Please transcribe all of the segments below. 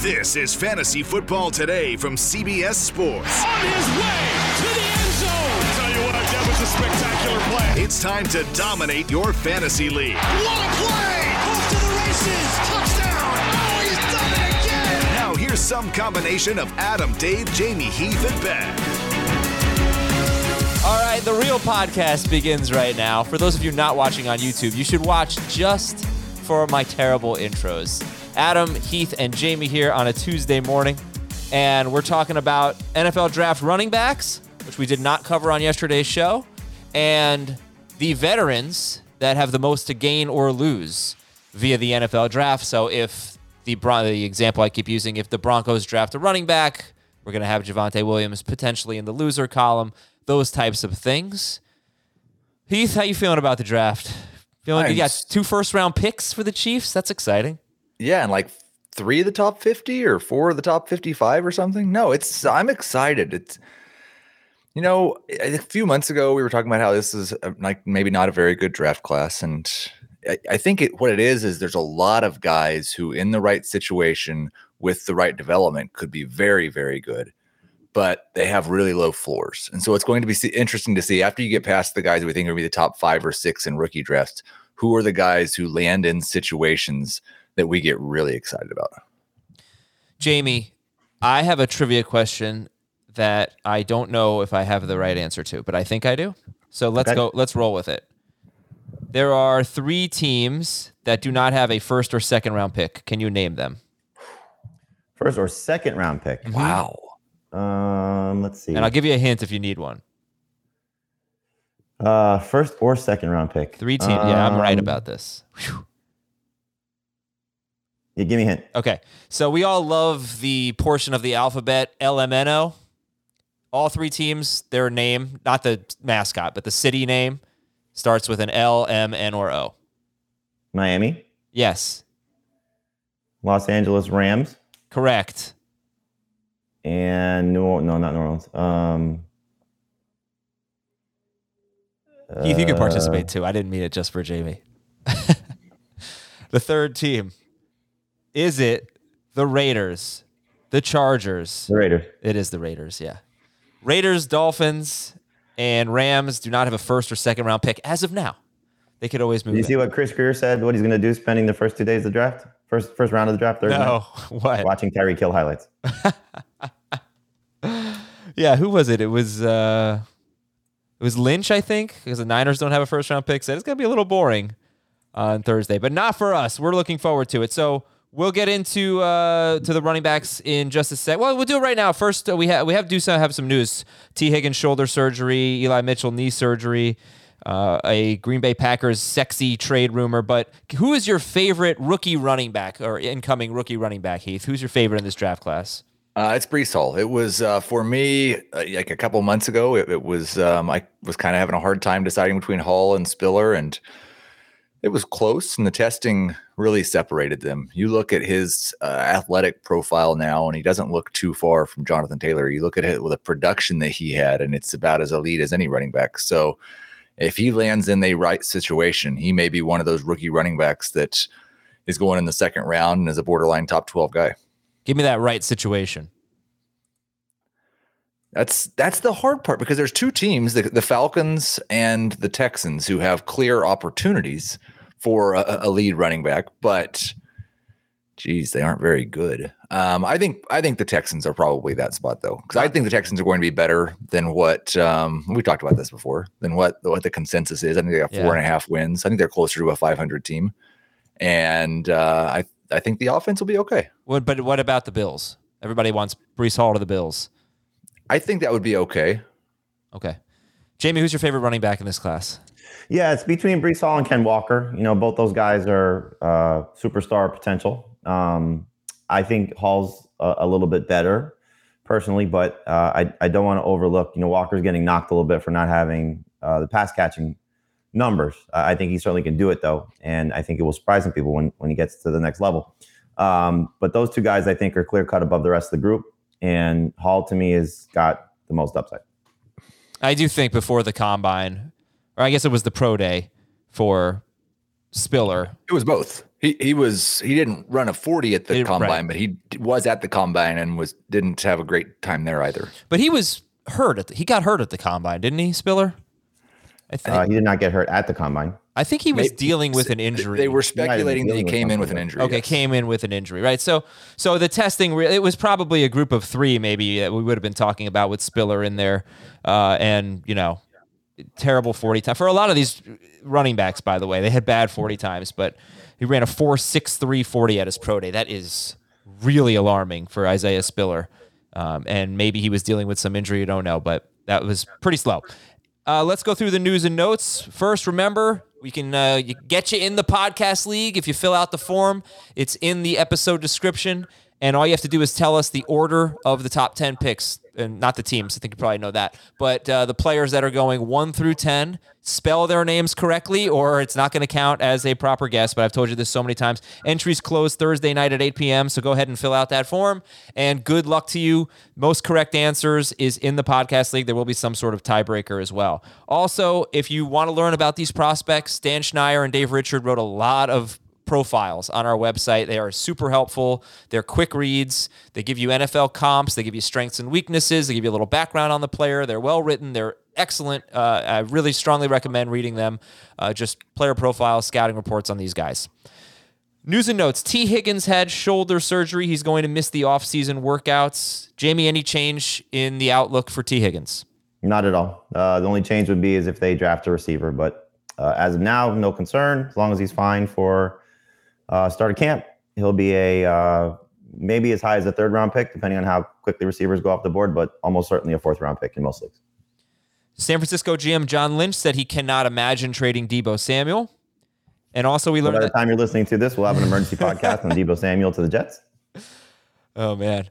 This is Fantasy Football Today from CBS Sports. On his way to the end zone. I'll tell you what, that was a spectacular play. It's time to dominate your fantasy league. What a play! Off to the races. Touchdown. Oh, he's done it again. Now here's some combination of Adam, Dave, Jamie, Heath, and Ben. All right, the real podcast begins right now. For those of you not watching on YouTube, you should watch just for my terrible intros. Adam, Heath, and Jamie here on a Tuesday morning, and we're talking about NFL draft running backs, which we did not cover on yesterday's show, and the veterans that have the most to gain or lose via the NFL draft. So if the example I keep using, if the Broncos draft a running back, we're going to have Javonte Williams potentially in the loser column, those types of things. Heath, how you feeling about the draft? Feeling you got 2 first-round picks for the Chiefs? That's exciting. Yeah, and like 3 of the top 50 or 4 of the top 55 or something. No, I'm excited. It's, you know, a few months ago we were talking about how this is like maybe not a very good draft class, and I think what it is there's a lot of guys who in the right situation with the right development could be very, very good, but they have really low floors. And so it's going to be interesting to see after you get past the guys we think are going to be the top 5 or 6 in rookie drafts, who are the guys who land in situations that we get really excited about. Jamie, I have a trivia question that I don't know if I have the right answer to, but I think I do. So let's go. Let's roll with it. There are 3 teams that do not have a first or second round pick. Can you name them? First or second round pick. Wow. Let's see. And I'll give you a hint if you need one. First or second round pick. 3 teams. Yeah, I'm right about this. Whew. Yeah, give me a hint. Okay. So we all love the portion of the alphabet, LMNO. All 3 teams, their name, not the mascot, but the city name, starts with an L, M, N, or O. Miami? Yes. Los Angeles Rams? Correct. And New Orleans. No, not New Orleans. Heath, you can participate too. I didn't mean it just for Jamie. The 3rd team. Is it the Raiders, the Chargers? The Raiders. It is the Raiders, yeah. Raiders, Dolphins, and Rams do not have a first or second round pick as of now. They could always move. Did you see what Chris Greer said, what he's going to do spending the first 2 days of the draft? First round of the draft, third round? No, what? Watching Tyreek Hill highlights. Yeah, who was it? It was Lynch, I think, because the Niners don't have a first round pick. So it's going to be a little boring on Thursday, but not for us. We're looking forward to it. So we'll get into to the running backs in just a sec. Well, we'll do it right now. First, we have some news. T. Higgins shoulder surgery, Eli Mitchell knee surgery, a Green Bay Packers sexy trade rumor. But who is your favorite rookie running back or incoming rookie running back, Heath? Who's your favorite in this draft class? It's Breece Hall. It was for me like a couple months ago. It was I was kind of having a hard time deciding between Hall and Spiller, and it was close, and the testing really separated them. You look at his athletic profile now, and he doesn't look too far from Jonathan Taylor. You look at it with the production that he had, and it's about as elite as any running back. So if he lands in the right situation, he may be one of those rookie running backs that is going in the second round and is a borderline top 12 guy. Give me that right situation. That's the hard part, because there's 2 teams, the Falcons and the Texans, who have clear opportunities for a lead running back, but Geez, they aren't very good. I think the Texans are probably that spot though, because I think the Texans are going to be better than what we talked about this before, than what the consensus is. I think they got 4.5 wins. I think they're closer to a 500 team, and I think the offense will be okay. But what about the Bills? Everybody wants Breece Hall to the Bills. I think that would be okay. Okay, Jamie, who's your favorite running back in this class? Yeah, it's between Breece Hall and Ken Walker. You know, both those guys are superstar potential. I think Hall's a little bit better personally, but I don't want to overlook, you know, Walker's getting knocked a little bit for not having the pass catching numbers. I think he certainly can do it though. And I think it will surprise some people when he gets to the next level. But those two guys I think are clear cut above the rest of the group. And Hall to me has got the most upside. I do think before the combine, or I guess it was the pro day for Spiller. It was both. He didn't run a 40 at the combine, right. But he was at the combine and didn't have a great time there either. But he was hurt. He got hurt at the combine, didn't he, Spiller? I think he did not get hurt at the combine. I think he was dealing with an injury. They were speculating that he came in with an injury. Okay, yes. Came in with an injury, right? So the testing, it was probably a group of three maybe that we would have been talking about with Spiller in there, and, you know, terrible 40 time for a lot of these running backs, by the way. They had bad 40 times, but he ran a 4.63 40 at his pro day. That is really alarming for Isaiah Spiller. And maybe he was dealing with some injury. I don't know, but that was pretty slow. Let's go through the news and notes. First, remember, we can get you in the podcast league if you fill out the form. It's in the episode description. And all you have to do is tell us the order of the top 10 picks, and not the teams. I think you probably know that. But the players that are going 1 through 10, spell their names correctly, or it's not going to count as a proper guess. But I've told you this so many times. Entries close Thursday night at 8 p.m., so go ahead and fill out that form. And good luck to you. Most correct answers is in the podcast league. There will be some sort of tiebreaker as well. Also, if you want to learn about these prospects, Dan Schneier and Dave Richard wrote a lot of profiles on our website. They are super helpful. They're quick reads. They give you NFL comps. They give you strengths and weaknesses. They give you a little background on the player. They're well written. They're excellent. I really strongly recommend reading them. Just player profiles, scouting reports on these guys. News and notes. T. Higgins had shoulder surgery. He's going to miss the offseason workouts. Jamie, any change in the outlook for T. Higgins? Not at all. The only change would be is if they draft a receiver, but as of now, no concern. As long as he's fine for start a camp, he'll be a maybe as high as a third-round pick, depending on how quickly receivers go off the board, but almost certainly a fourth-round pick in most leagues. San Francisco GM John Lynch said he cannot imagine trading Deebo Samuel. And also we learned by the time you're listening to this, we'll have an emergency podcast on Deebo Samuel to the Jets. Oh, man.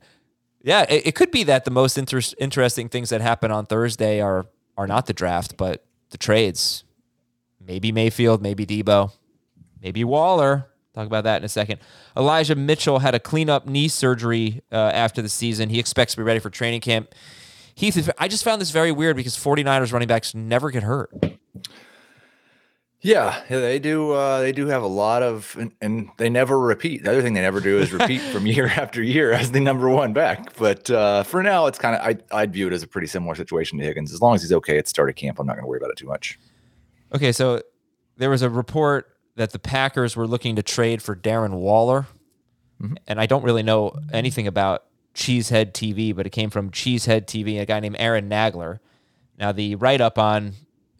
Yeah, it could be that the most interesting things that happen on Thursday are not the draft, but the trades. Maybe Mayfield, maybe Deebo, maybe Waller. Talk about that in a second. Elijah Mitchell had a cleanup knee surgery after the season. He expects to be ready for training camp. Heath, I just found this very weird because 49ers running backs never get hurt. Yeah, they do. They do have a lot of, and they never repeat. The other thing they never do is repeat from year after year as the number one back. But for now, it's kind of, I'd view it as a pretty similar situation to Higgins. As long as he's okay at start of camp, I'm not going to worry about it too much. Okay, so there was a report that the Packers were looking to trade for Darren Waller. Mm-hmm. And I don't really know anything about Cheesehead TV, but it came from Cheesehead TV, a guy named Aaron Nagler. Now, the write-up on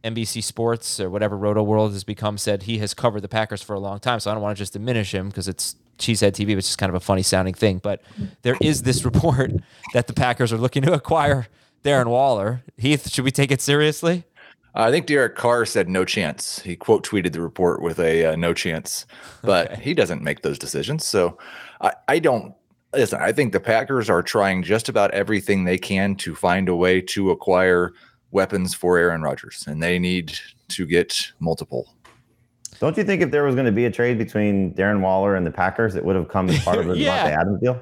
NBC Sports or whatever Roto World has become said he has covered the Packers for a long time, so I don't want to just diminish him because it's Cheesehead TV, which is kind of a funny-sounding thing. But there is this report that the Packers are looking to acquire Darren Waller. Heath, should we take it seriously? I think Derek Carr said no chance. He quote tweeted the report with a no chance, but okay. He doesn't make those decisions. So I don't listen. I think the Packers are trying just about everything they can to find a way to acquire weapons for Aaron Rodgers, and they need to get multiple. Don't you think if there was going to be a trade between Darren Waller and the Packers, it would have come as part of the Devontae Adams deal?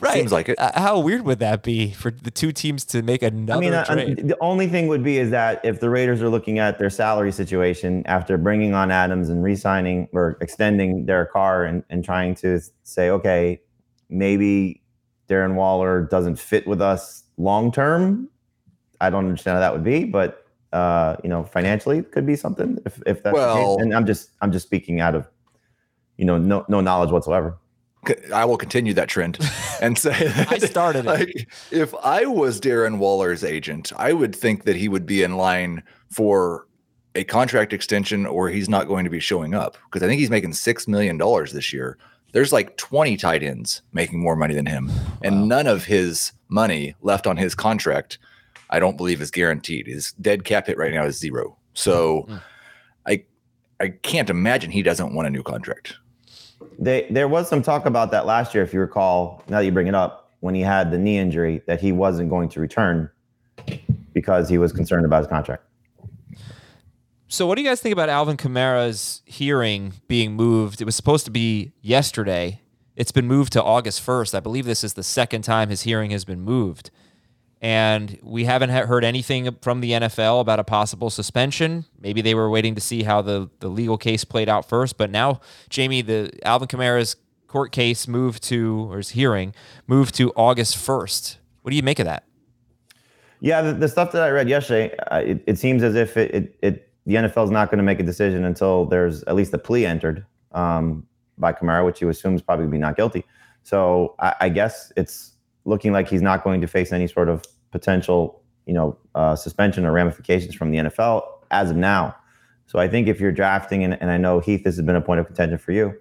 Right. Seems like it. How weird would that be for the two teams to make another trade? The only thing would be is that if the Raiders are looking at their salary situation after bringing on Adams and re-signing or extending Derek Carr and trying to say, okay, maybe Darren Waller doesn't fit with us long-term. I don't understand how that would be, but you know, financially it could be something if that's the case. And I'm just speaking out of, you know, no knowledge whatsoever. I will continue that trend and say that, I started it. Like, if I was Darren Waller's agent, I would think that he would be in line for a contract extension, or he's not going to be showing up, because I think he's making $6 million this year. There's like 20 tight ends making more money than him, and none of his money left on his contract, I don't believe, is guaranteed. His dead cap hit right now is zero. So I can't imagine he doesn't want a new contract. There was some talk about that last year, if you recall, now that you bring it up, when he had the knee injury, that he wasn't going to return because he was concerned about his contract. So what do you guys think about Alvin Kamara's hearing being moved? It was supposed to be yesterday. It's been moved to August 1st. I believe this is the second time his hearing has been moved. And we haven't heard anything from the NFL about a possible suspension. Maybe they were waiting to see how the legal case played out first. But now, Jamie, the Alvin Kamara's court case moved to, or his hearing, moved to August 1st. What do you make of that? Yeah, the stuff that I read yesterday, it seems as if the NFL is not going to make a decision until there's at least a plea entered by Kamara, which you assume is probably be not guilty. So I guess it's looking like he's not going to face any sort of potential, suspension or ramifications from the NFL as of now. So I think if you're drafting, and I know, Heath, this has been a point of contention for you,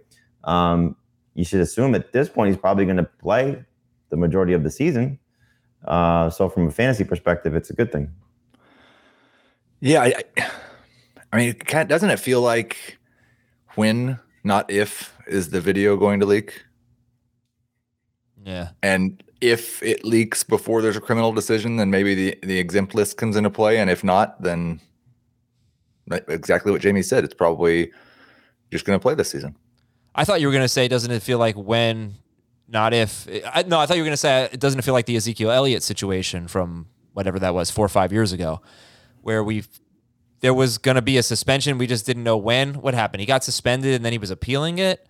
you should assume at this point he's probably going to play the majority of the season. So from a fantasy perspective, it's a good thing. Yeah, doesn't it feel like when, not if, is the video going to leak? Yeah. And if it leaks before there's a criminal decision, then maybe the exempt list comes into play. And if not, then exactly what Jamie said, it's probably just going to play this season. I thought you were going to say, doesn't it feel like when, not if. I thought you were going to say, doesn't it feel like the Ezekiel Elliott situation from whatever that was, 4 or 5 years ago, where there was going to be a suspension. We just didn't know when. What happened? He got suspended and then he was appealing it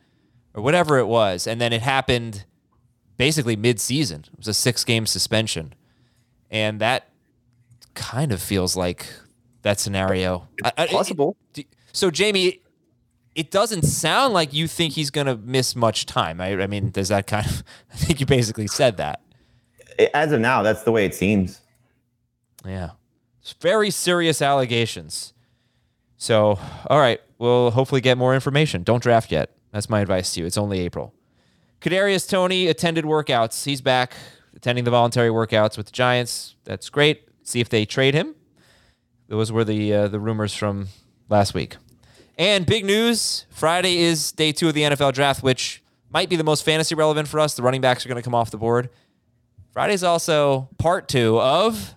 or whatever it was. And then it happened basically mid-season. It was a 6-game suspension. And that kind of feels like that scenario. It's possible. So, Jamie, it doesn't sound like you think he's going to miss much time. I mean, does that kind of... I think you basically said that. As of now, that's the way it seems. Yeah. It's very serious allegations. So, all right, we'll hopefully get more information. Don't draft yet. That's my advice to you. It's only April. Kadarius Toney attended workouts. He's back attending the voluntary workouts with the Giants. That's great. See if they trade him. Those were the rumors from last week. And big news, Friday is day 2 of the NFL draft, which might be the most fantasy relevant for us. The running backs are going to come off the board. Friday's also part 2 of...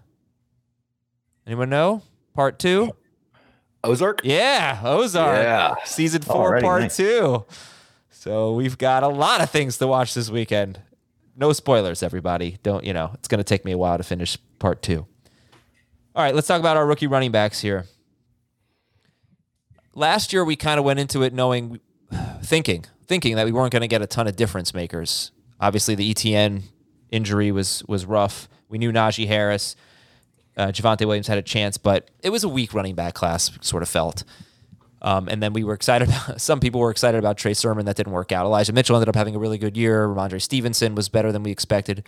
Anyone know? Part 2? Ozark? Yeah, Ozark. Yeah. Season 4, already, part 2. So we've got a lot of things to watch this weekend. No spoilers, everybody. It's going to take me a while to finish part 2. All right, let's talk about our rookie running backs here. Last year, we kind of went into it thinking that we weren't going to get a ton of difference makers. Obviously, the ETN injury was rough. We knew Najee Harris. Javonte Williams had a chance, but it was a weak running back class, sort of felt. And then we were excited about, some people were excited about Trey Sermon. That didn't work out. Elijah Mitchell ended up having a really good year. Ramondre Stevenson was better than we expected.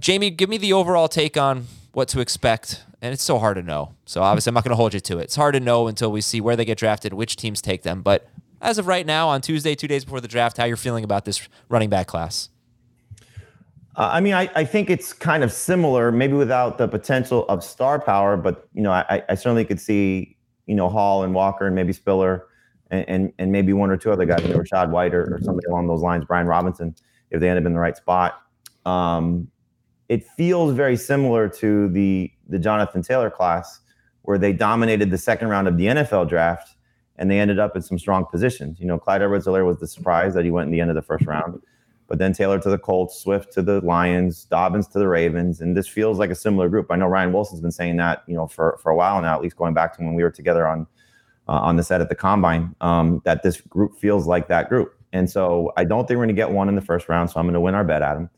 Jamie, give me the overall take on what to expect. And it's so hard to know. So obviously I'm not going to hold you to it. It's hard to know until we see where they get drafted, which teams take them. But as of right now, on Tuesday, 2 days before the draft, how you're feeling about this running back class? I think it's kind of similar, maybe without the potential of star power, but, I certainly could see, Hall and Walker and maybe Spiller and maybe one or two other guys, Rachaad White or somebody along those lines, Brian Robinson, if they end up in the right spot. It feels very similar to the Jonathan Taylor class, where they dominated the second round of the NFL draft and they ended up in some strong positions. Clyde Edwards-Helaire was the surprise that he went in the end of the first round. But then Taylor to the Colts, Swift to the Lions, Dobbins to the Ravens, and this feels like a similar group. I know Ryan Wilson's been saying that, for a while now, at least going back to when we were together on the set at the Combine, that this group feels like that group. And so I don't think we're going to get one in the first round, so I'm going to win our bet at him.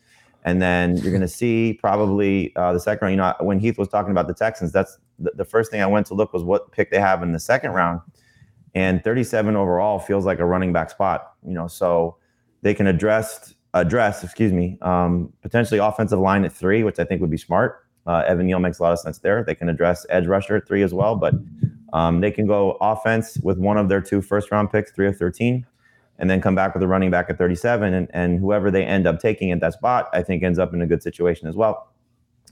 And then you're going to see probably the second round. When Heath was talking about the Texans, that's the first thing I went to look was what pick they have in the second round, and 37 overall feels like a running back spot. So They can address potentially offensive line at 3, which I think would be smart. Evan Neal makes a lot of sense there. They can address edge rusher at 3 as well, but they can go offense with one of their 2 first-round picks, 3 or 13, and then come back with a running back at 37, and whoever they end up taking at that spot, I think ends up in a good situation as well,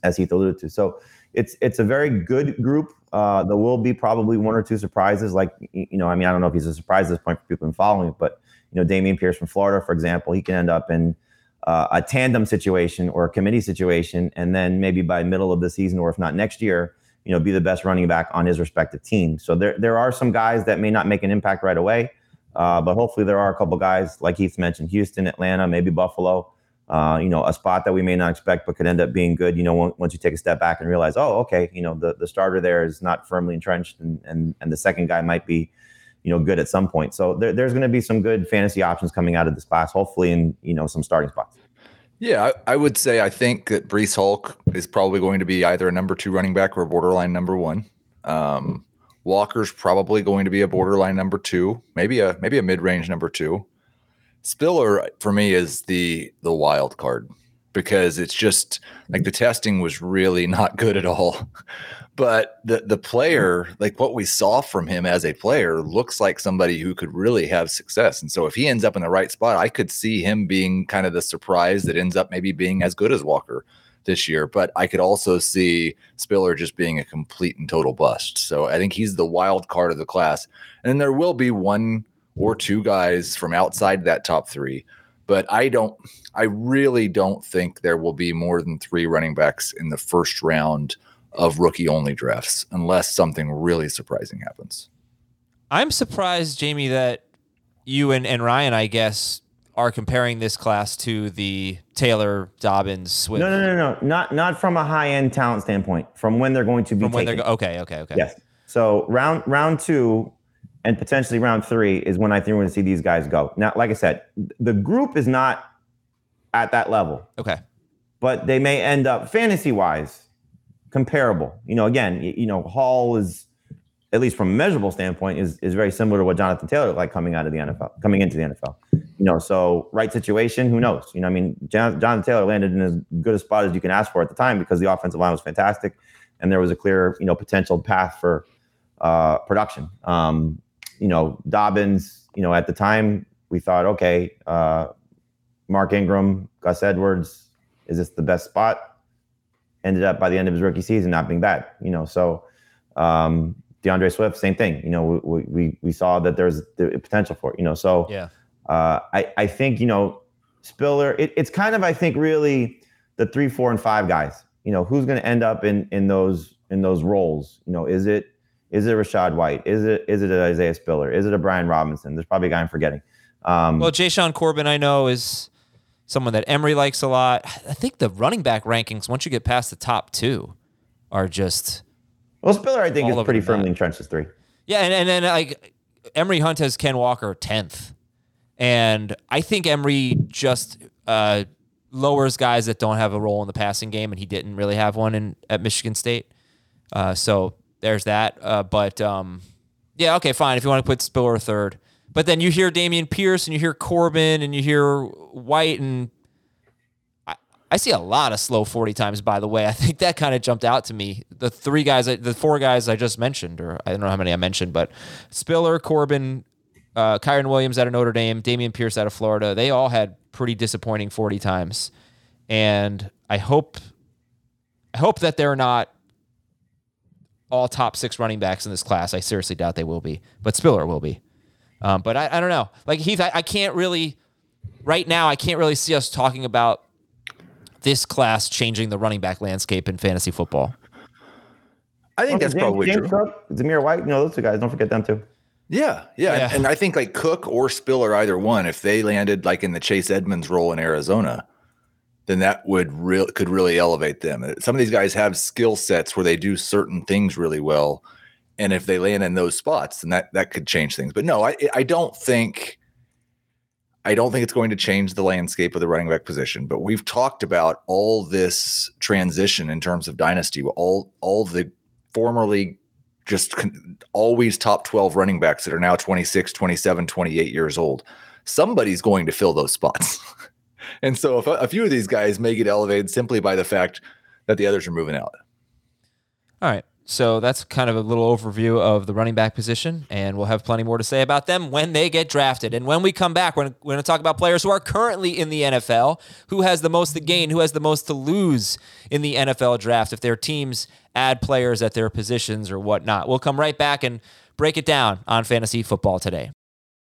as Heath alluded to. So it's a very good group. There will be probably 1 or 2 surprises. Like, you know, I mean, I don't know if he's a surprise at this point for people following it, but, you know, Damien Pierce from Florida, for example, he can end up in a tandem situation or a committee situation, and then maybe by middle of the season, or if not next year, you know, be the best running back on his respective team. So there are some guys that may not make an impact right away, but hopefully there are a couple guys, like Heath mentioned, Houston, Atlanta, maybe Buffalo, you know, a spot that we may not expect but could end up being good, you know, once you take a step back and realize, oh, okay, you know, the starter there is not firmly entrenched, and the second guy might be, you know, good at some point. So there's going to be some good fantasy options coming out of this class, hopefully, in, you know, some starting spots. Yeah, I would say I think that Breece Hall is probably going to be either a number 2 running back or a borderline number 1. Walker's probably going to be a borderline number 2, maybe a mid-range number 2. Spiller, for me, is the wild card, because it's just like the testing was really not good at all. But the player, like what we saw from him as a player, looks like somebody who could really have success. And so if he ends up in the right spot, I could see him being kind of the surprise that ends up maybe being as good as Walker this year. But I could also see Spiller just being a complete and total bust. So I think he's the wild card of the class. And then there will be 1 or 2 guys from outside that top 3. But I really don't think there will be more than 3 running backs in the first round of rookie-only drafts, unless something really surprising happens. I'm surprised, Jamie, that you and Ryan, I guess, are comparing this class to the Taylor, Dobbins, Swift. No. Not from a high-end talent standpoint. From when they're going to be from when taken. Okay. Yes. So round 2 and potentially round 3 is when I think we're going to see these guys go. Now, like I said, the group is not at that level. Okay. But they may end up fantasy-wise comparable. You know, again, you know, Hall is, at least from a measurable standpoint, is very similar to what Jonathan Taylor looked like coming into the NFL. You know, so right situation, who knows? You know, I mean, Jonathan Taylor landed in as good a spot as you can ask for at the time, because the offensive line was fantastic and there was a clear, you know, potential path for production. You know, Dobbins, you know, at the time we thought, okay, Mark Ingram, Gus Edwards, is this the best spot? Ended up by the end of his rookie season not being bad, you know. So DeAndre Swift, same thing. You know, we saw that there's the potential for it, you know. So yeah, I think, you know, Spiller. It's kind of, I think, really the 3, 4, and 5 guys. You know, who's going to end up in those roles? You know, is it Rachaad White? Is it an Isaiah Spiller? Is it a Brian Robinson? There's probably a guy I'm forgetting. Well, Jayshon Corbin, I know, is someone that Emery likes a lot. I think the running back rankings, once you get past the top 2, are just... Well, Spiller, I think, is pretty firmly entrenched as 3. Yeah, and then like Emery Hunt has Ken Walker 10th. And I think Emery just lowers guys that don't have a role in the passing game, and he didn't really have one at Michigan State. So there's that. But yeah, okay, fine. If you want to put Spiller 3rd. But then you hear Damien Pierce and you hear Corbin and you hear White, and I see a lot of slow 40 times, by the way. I think that kind of jumped out to me. The 4 guys I just mentioned, or I don't know how many I mentioned, but Spiller, Corbin, Kyron Williams out of Notre Dame, Damien Pierce out of Florida, they all had pretty disappointing 40 times. And I hope that they're not all top 6 running backs in this class. I seriously doubt they will be, but Spiller will be. But I don't know. Like Heath, I can't really, right now, I can't really see us talking about this class changing the running back landscape in fantasy football. I think that's probably James true. Zamir White, you know, those 2 guys, don't forget them too. Yeah. And I think like Cook or Spiller, either one, if they landed like in the Chase Edmonds role in Arizona, then that could really elevate them. Some of these guys have skill sets where they do certain things really well. And if they land in those spots, then that could change things. But no, I don't think it's going to change the landscape of the running back position. But we've talked about all this transition in terms of dynasty. All the formerly just always top 12 running backs that are now 26, 27, 28 years old. somebody's going to fill those spots. And so if a few of these guys may get elevated simply by the fact that the others are moving out. All right. So that's kind of a little overview of the running back position, and we'll have plenty more to say about them when they get drafted. And when we come back, we're going to talk about players who are currently in the NFL, who has the most to gain, who has the most to lose in the NFL draft if their teams add players at their positions or whatnot. We'll come right back and break it down on Fantasy Football Today.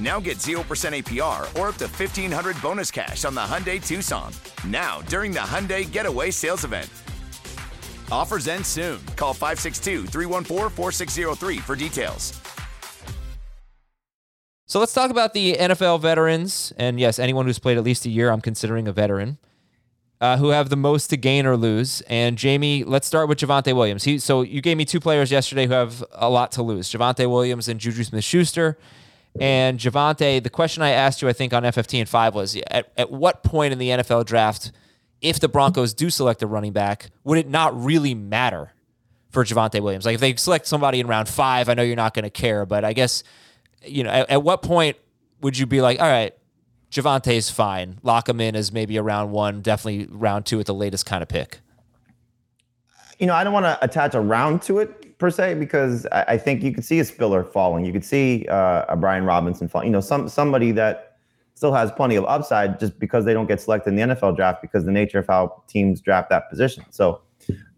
Now get 0% APR or up to $1,500 bonus cash on the Hyundai Tucson. Now, during the Hyundai Getaway Sales Event. Offers end soon. Call 562-314-4603 for details. So let's talk about the NFL veterans, and yes, anyone who's played at least a year, I'm considering a veteran, who have the most to gain or lose. And Jamie, let's start with Javonte Williams. So you gave me two players yesterday who have a lot to lose, Javonte Williams and Juju Smith-Schuster. And Javonte, the question I asked you, I think, on F15.5 was, at what point in the NFL draft, if the Broncos do select a running back, would it not really matter for Javonte Williams? Like, if they select somebody in round 5, I know you're not going to care, but I guess... you know, at what point would you be like, all right, Javante's fine. Lock him in as maybe a round 1, definitely round 2 at the latest kind of pick. You know, I don't want to attach a round to it per se, because I think you could see a Spiller falling. You could see a Brian Robinson falling. You know, somebody that still has plenty of upside just because they don't get selected in the NFL draft because the nature of how teams draft that position. So,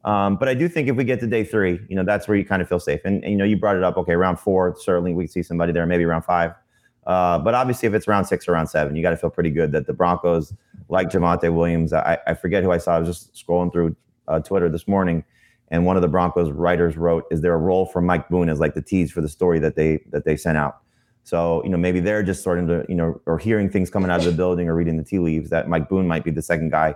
but I do think if we get to day 3, you know, that's where you kind of feel safe. And you know, you brought it up. Okay, round 4, certainly we see somebody there, maybe round 5. But obviously if it's round 6 or round 7, you got to feel pretty good that the Broncos like Javonte Williams. I forget who I saw. I was just scrolling through Twitter this morning, and one of the Broncos writers wrote, is there a role for Mike Boone as like the tease for the story that they sent out? So, you know, maybe they're just starting to, you know, or hearing things coming out of the building or reading the tea leaves that Mike Boone might be the second guy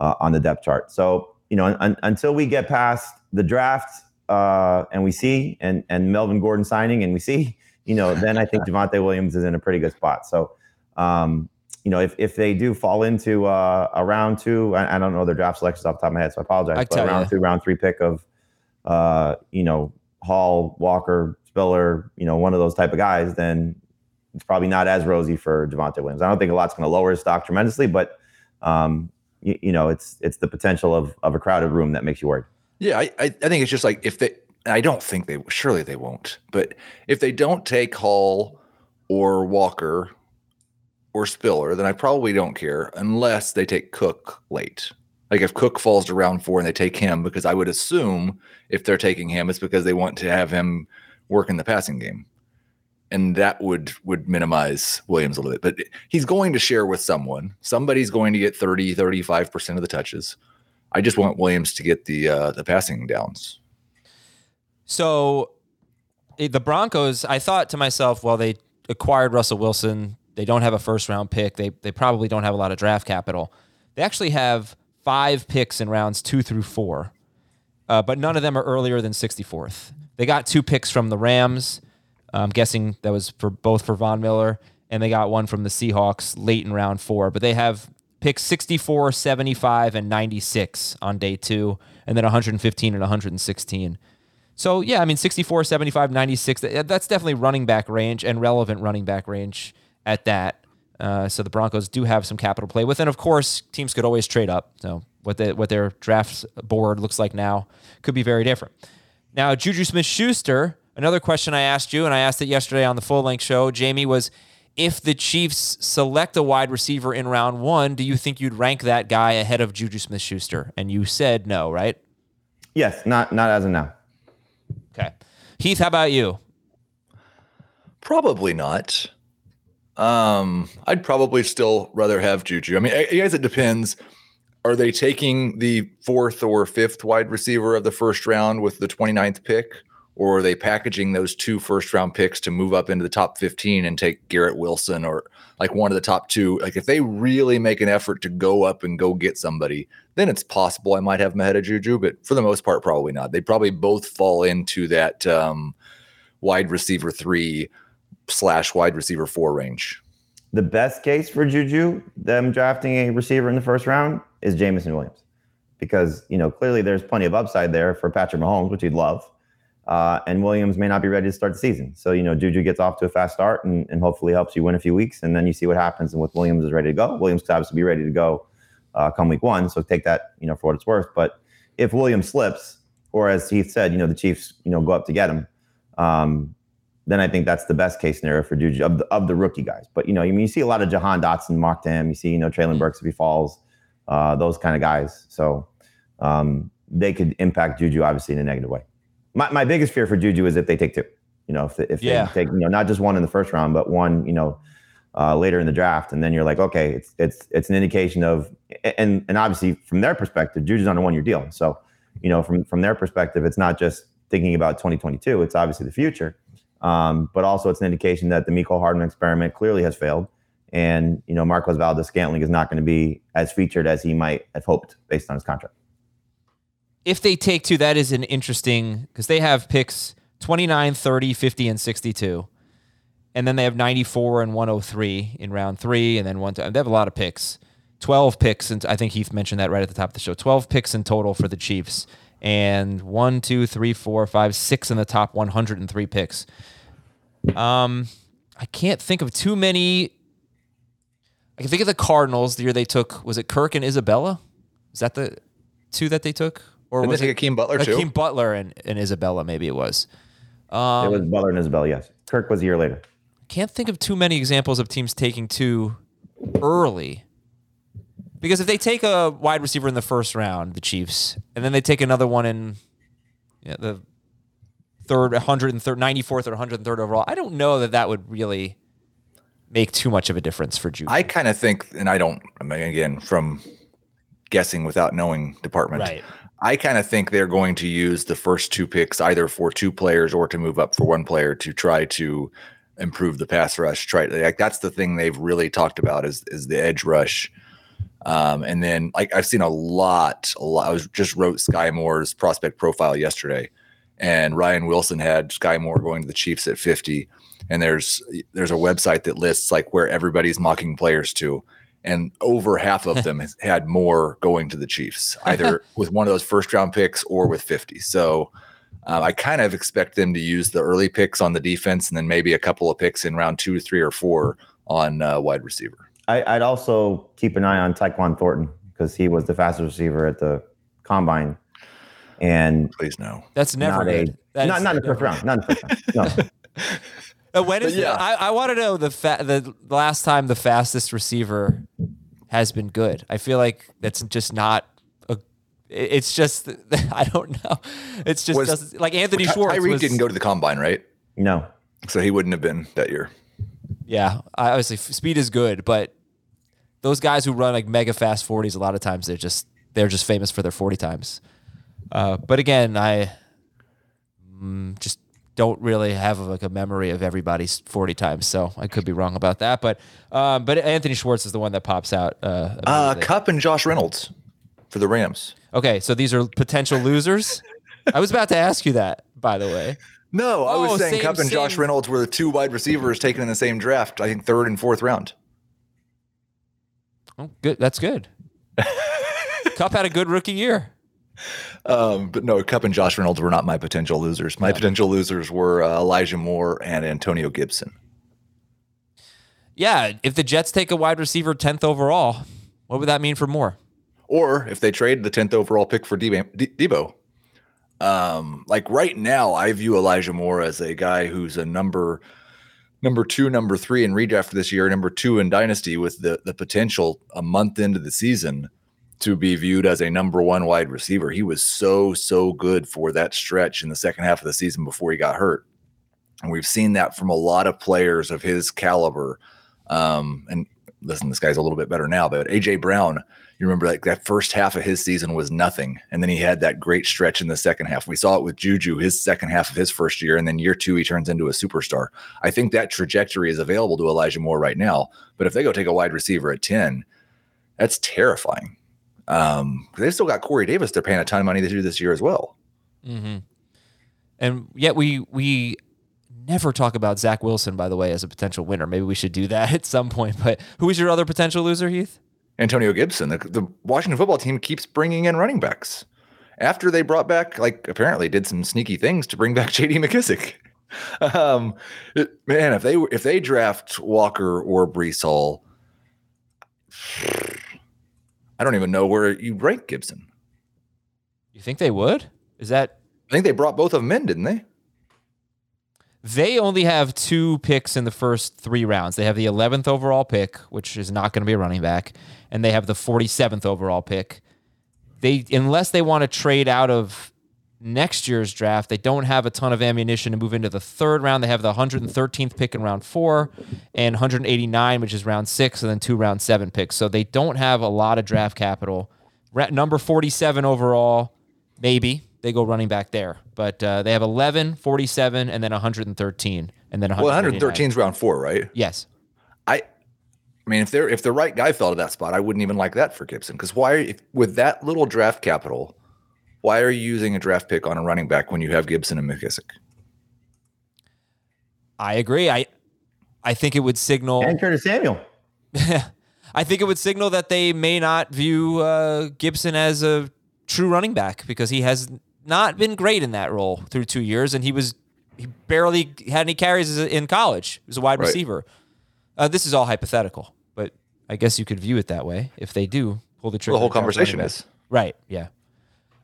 on the depth chart. So, you know, until we get past the draft and we see, and Melvin Gordon signing and we see, you know, then I think Javonte Williams is in a pretty good spot. So, you know, if they do fall into a round 2, I don't know their draft selections off the top of my head, so I apologize. But round 2, round 3 pick of, you know, Hall, Walker, Spiller, you know, one of those type of guys, then it's probably not as rosy for Javonte Williams. I don't think a lot's going to lower his stock tremendously, but you know, it's the potential of a crowded room that makes you worried. Yeah, I think it's just like if they, I don't think they, surely they won't, but if they don't take Hall or Walker or Spiller, then I probably don't care unless they take Cook late. Like if Cook falls to round 4 and they take him, because I would assume if they're taking him, it's because they want to have him work in the passing game. And that would minimize Williams a little bit. But he's going to share with someone. Somebody's going to get 30, 35% of the touches. I just want Williams to get the passing downs. So the Broncos, I thought to myself, well, they acquired Russell Wilson. They don't have a first-round pick. They probably don't have a lot of draft capital. They actually have 5 picks in rounds 2 through 4, but none of them are earlier than 64th. They got 2 picks from the Rams. I'm guessing that was for Von Miller, and they got one from the Seahawks late in round 4. But they have picks 64, 75, and 96 on day 2, and then 115 and 116. So, yeah, I mean, 64, 75, 96, that's definitely running back range and relevant running back range at that. So the Broncos do have some capital play with. And, of course, teams could always trade up. So what their draft board looks like now could be very different. Now, Juju Smith-Schuster, another question I asked you, and I asked it yesterday on the full-length show, Jamie, was if the Chiefs select a wide receiver in round 1, do you think you'd rank that guy ahead of Juju Smith-Schuster? And you said no, right? Yes, not as of now. Okay. Heath, how about you? Probably not. I'd probably still rather have Juju. I mean, I guess it depends. Are they taking the 4th or 5th wide receiver of the first round with the 29th pick, or are they packaging those 2 first-round picks to move up into the top 15 and take Garrett Wilson or like one of the top 2? Like if they really make an effort to go up and go get somebody, then it's possible I might have him ahead of Juju, but for the most part, probably not. They probably both fall into that wide receiver 3/wide receiver 4 range. The best case for Juju, them drafting a receiver in the first round, is Jameson Williams, because clearly there's plenty of upside there for Patrick Mahomes, which he'd love. And Williams may not be ready to start the season. So, Juju gets off to a fast start and hopefully helps you win a few weeks. And then you see what happens. And with Williams is ready to go, Williams could obviously be ready to go come week 1. So take that, for what it's worth. But if Williams slips, or as Heath said, the Chiefs, go up to get him, then I think that's the best case scenario for Juju of the rookie guys. But, you see a lot of Jahan Dotson mocked him. You see, Traylon Burks if he falls, those kind of guys. So they could impact Juju, obviously, in a negative way. My biggest fear for Juju is if they take 2, if they take, not just 1 in the first round, but 1, later in the draft. And then you're like, okay, it's an indication of, and obviously from their perspective, Juju's on a 1-year deal. So, from their perspective, it's not just thinking about 2022, it's obviously the future. But also it's an indication that the Mecole Hardman experiment clearly has failed. And, Marquez Valdes-Scantling is not going to be as featured as he might have hoped based on his contract. If they take 2, that is an interesting, because they have picks 29, 30, 50, and 62. And then they have 94 and 103 in round 3. And then they have a lot of picks. 12 picks, and I think Heath mentioned that right at the top of the show. 12 picks in total for the Chiefs. And 6 in the top 103 picks. I can't think of too many. I can think of the Cardinals, the year they took, was it Kirk and Isabella? Is that the 2 that they took? Or was it Akeem Butler too? Akeem Butler and Isabella, maybe it was. It was Butler and Isabella, yes. Kirk was a year later. Can't think of too many examples of teams taking 2 early. Because if they take a wide receiver in the first round, the Chiefs, and then they take another one in the 94th or 103rd overall, I don't know that would really make too much of a difference for Juju. I kind of think, from guessing without knowing department. Right. I kind of think they're going to use the first 2 picks either for 2 players or to move up for 1 player to try to improve the pass rush. That's the thing they've really talked about is the edge rush. And then I've seen a lot. I just wrote Sky Moore's prospect profile yesterday, and Ryan Wilson had Sky Moore going to the Chiefs at 50. And there's a website that lists where everybody's mocking players to. And over half of them has had Moore going to the Chiefs, either with one of those first-round picks or with 50. So I kind of expect them to use the early picks on the defense and then maybe a couple of picks in round 2, 3, or 4 on wide receiver. I'd also keep an eye on Tyquan Thornton because he was the fastest receiver at the Combine. And please no. That's never good. Not in the first round. Not in the first round. No. When is I want to know the last time the fastest receiver has been good. I feel like that's just not a. It's just I don't know. It's just like Anthony Schwartz. Tyreek didn't go to the Combine, right? No, so he wouldn't have been that year. Yeah, obviously speed is good, but those guys who run mega fast 40s, a lot of times they're just famous for their 40 times. But again, I just. don't really have like a memory of everybody's 40 times, so I could be wrong about that. But Anthony Schwartz is the one that pops out. Kupp and Josh Reynolds for the Rams. Okay, so these are potential losers? I was about to ask you that, by the way. No, I was saying Kupp and Josh Reynolds were the two wide receivers taken in the same draft, I think third and fourth round. Oh, good. That's good. Kupp had a good rookie year. But no, Kupp and Josh Reynolds were not my potential losers. My potential losers were Elijah Moore and Antonio Gibson. Yeah, if the Jets take a wide receiver 10th overall, what would that mean for Moore? Or if they trade the 10th overall pick for Deebo. Like right now, I view Elijah Moore as a guy who's a number two, number three in redraft this year, number two in Dynasty, with the potential a month into the season to be viewed as a number one wide receiver. He was so good for that stretch in the second half of the season before he got hurt. And we've seen that from a lot of players of his caliber. And listen, this guy's a little bit better now, but A.J. Brown, you remember that first half of his season was nothing, and then he had that great stretch in the second half. We saw it with Juju, his second half of his first year, and then year two, he turns into a superstar. I think that trajectory is available to Elijah Moore right now, but if they go take a wide receiver at 10, that's terrifying. They've still got Corey Davis they're paying a ton of money to do this year as well. Mm-hmm. And yet we never talk about Zach Wilson, by the way, as a potential winner. Maybe we should do that at some point, but who is your other potential loser, Heath? Antonio Gibson. The Washington football team keeps bringing in running backs after they brought back, apparently did some sneaky things to bring back J.D. McKissick. Man, if they draft Walker or Breece Hall, I don't even know where you rank Gibson. You think they would? I think they brought both of them in, didn't they? They only have two picks in the first three rounds. They have the 11th overall pick, which is not going to be a running back, and they have the 47th overall pick. Unless they want to trade out of next year's draft, they don't have a ton of ammunition to move into the third round. They have the 113th pick in round 4 and 189, which is round 6, and then two round 7 picks. So they don't have a lot of draft capital. Number 47 overall, maybe. They go running back there, but they have 11, 47, and then 113, and then 113 is round 4, right? Yes. I mean, if the right guy fell to that spot, I wouldn't even like that for Gibson, because with that little draft capital, why are you using a draft pick on a running back when you have Gibson and McKissick? I agree. I think it would signal, and Curtis Samuel. I think it would signal that they may not view Gibson as a true running back, because he has not been great in that role through 2 years, and he barely had any carries in college. He was a wide receiver. This is all hypothetical, but I guess you could view it that way if they do pull the trigger. The whole conversation is right. Yeah.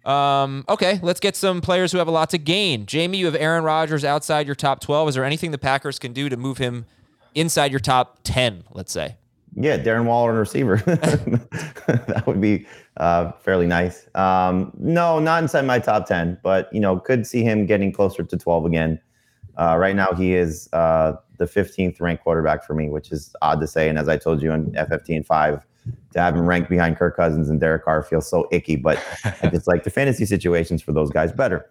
Okay, let's get some players who have a lot to gain. Jamie, you have Aaron Rodgers outside your top 12. Is there anything the Packers can do to move him inside your top 10, let's say? Yeah, Darren Waller and receiver. That would be fairly nice. No, not inside my top 10, but could see him getting closer to 12 again. Right now, he is the 15th ranked quarterback for me, which is odd to say. And as I told you on FFT and 5, to have him ranked behind Kirk Cousins and Derek Carr feels so icky. But I just like the fantasy situations for those guys better.